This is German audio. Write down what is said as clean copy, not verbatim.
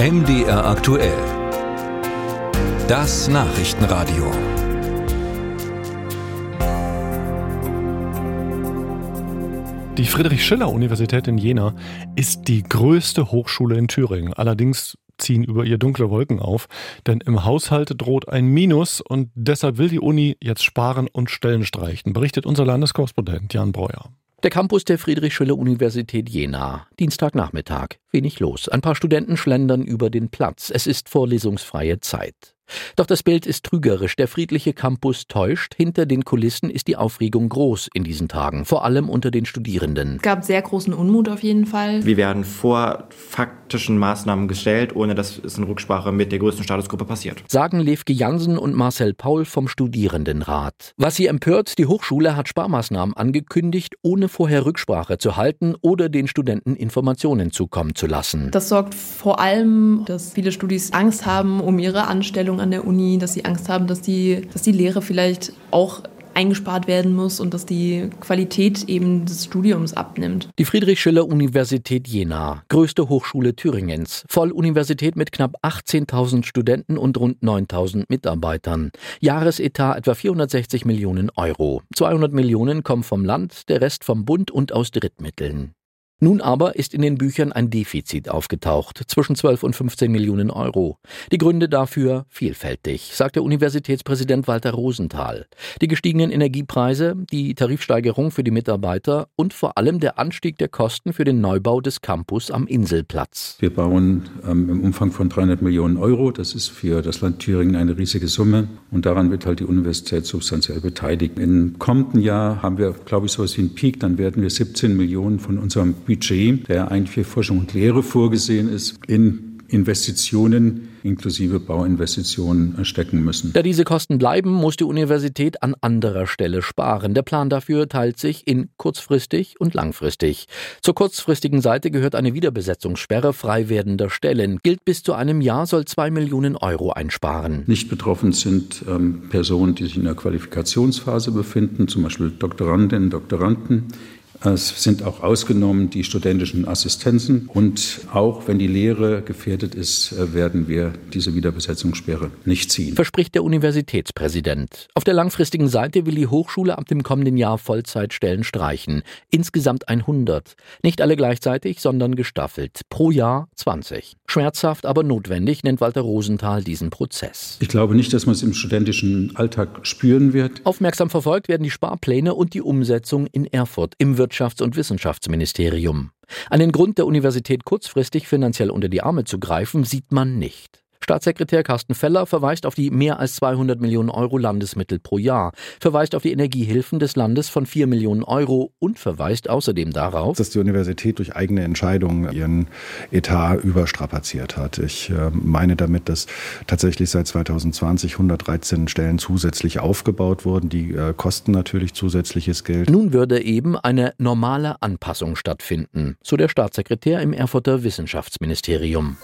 MDR aktuell. Das Nachrichtenradio. Die Friedrich-Schiller-Universität in Jena ist die größte Hochschule in Thüringen. Allerdings ziehen über ihr dunkle Wolken auf, denn im Haushalt droht ein Minus und deshalb will die Uni jetzt sparen und Stellen streichen, berichtet unser Landeskorrespondent Jan Breuer. Der Campus der Friedrich-Schiller-Universität Jena. Dienstagnachmittag. Wenig los. Ein paar Studenten schlendern über den Platz. Es ist vorlesungsfreie Zeit. Doch das Bild ist trügerisch. Der friedliche Campus täuscht. Hinter den Kulissen ist die Aufregung groß in diesen Tagen. Vor allem unter den Studierenden. Es gab sehr großen Unmut auf jeden Fall. Wir werden vor faktischen Maßnahmen gestellt, ohne dass es in Rücksprache mit der größten Statusgruppe passiert. Sagen Levke Jansen und Marcel Paul vom Studierendenrat. Was sie empört: Die Hochschule hat Sparmaßnahmen angekündigt, ohne vorher Rücksprache zu halten oder den Studenten Informationen zukommen zu lassen. Das sorgt vor allem, dass viele Studis Angst haben um ihre Anstellung an der Uni, dass sie Angst haben, dass die Lehre vielleicht auch eingespart werden muss und dass die Qualität eben des Studiums abnimmt. Die Friedrich-Schiller-Universität Jena, größte Hochschule Thüringens, Volluniversität mit knapp 18.000 Studenten und rund 9.000 Mitarbeitern. Jahresetat etwa 460 Millionen Euro. 200 Millionen kommen vom Land, der Rest vom Bund und aus Drittmitteln. Nun aber ist in den Büchern ein Defizit aufgetaucht, zwischen 12 und 15 Millionen Euro. Die Gründe dafür vielfältig, sagt der Universitätspräsident Walter Rosenthal. Die gestiegenen Energiepreise, die Tarifsteigerung für die Mitarbeiter und vor allem der Anstieg der Kosten für den Neubau des Campus am Inselplatz. Wir bauen im Umfang von 300 Millionen Euro. Das ist für das Land Thüringen eine riesige Summe. Und daran wird halt die Universität substanziell beteiligt. Im kommenden Jahr haben wir, glaube ich, so etwas wie einen Peak. Dann werden wir 17 Millionen von unserem Budget, der eigentlich für Forschung und Lehre vorgesehen ist, in Investitionen inklusive Bauinvestitionen stecken müssen. Da diese Kosten bleiben, muss die Universität an anderer Stelle sparen. Der Plan dafür teilt sich in kurzfristig und langfristig. Zur kurzfristigen Seite gehört eine Wiederbesetzungssperre frei werdender Stellen. Gilt bis zu einem Jahr, soll 2 Millionen Euro einsparen. Nicht betroffen sind Personen, die sich in der Qualifikationsphase befinden, zum Beispiel Doktorandinnen, Doktoranden. Es sind auch ausgenommen die studentischen Assistenzen. Und auch wenn die Lehre gefährdet ist, werden wir diese Wiederbesetzungssperre nicht ziehen, verspricht der Universitätspräsident. Auf der langfristigen Seite will die Hochschule ab dem kommenden Jahr Vollzeitstellen streichen. Insgesamt 100. Nicht alle gleichzeitig, sondern gestaffelt. Pro Jahr 20. Schmerzhaft, aber notwendig, nennt Walter Rosenthal diesen Prozess. Ich glaube nicht, dass man es im studentischen Alltag spüren wird. Aufmerksam verfolgt werden die Sparpläne und die Umsetzung in Erfurt im Wirtschafts- und Wissenschaftsministerium. Einen Grund der Universität kurzfristig finanziell unter die Arme zu greifen, sieht man nicht. Staatssekretär Carsten Feller verweist auf die mehr als 200 Millionen Euro Landesmittel pro Jahr, verweist auf die Energiehilfen des Landes von 4 Millionen Euro und verweist außerdem darauf, dass die Universität durch eigene Entscheidungen ihren Etat überstrapaziert hat. Ich meine damit, dass tatsächlich seit 2020 113 Stellen zusätzlich aufgebaut wurden. Die kosten natürlich zusätzliches Geld. Nun würde eben eine normale Anpassung stattfinden, so der Staatssekretär im Erfurter Wissenschaftsministerium.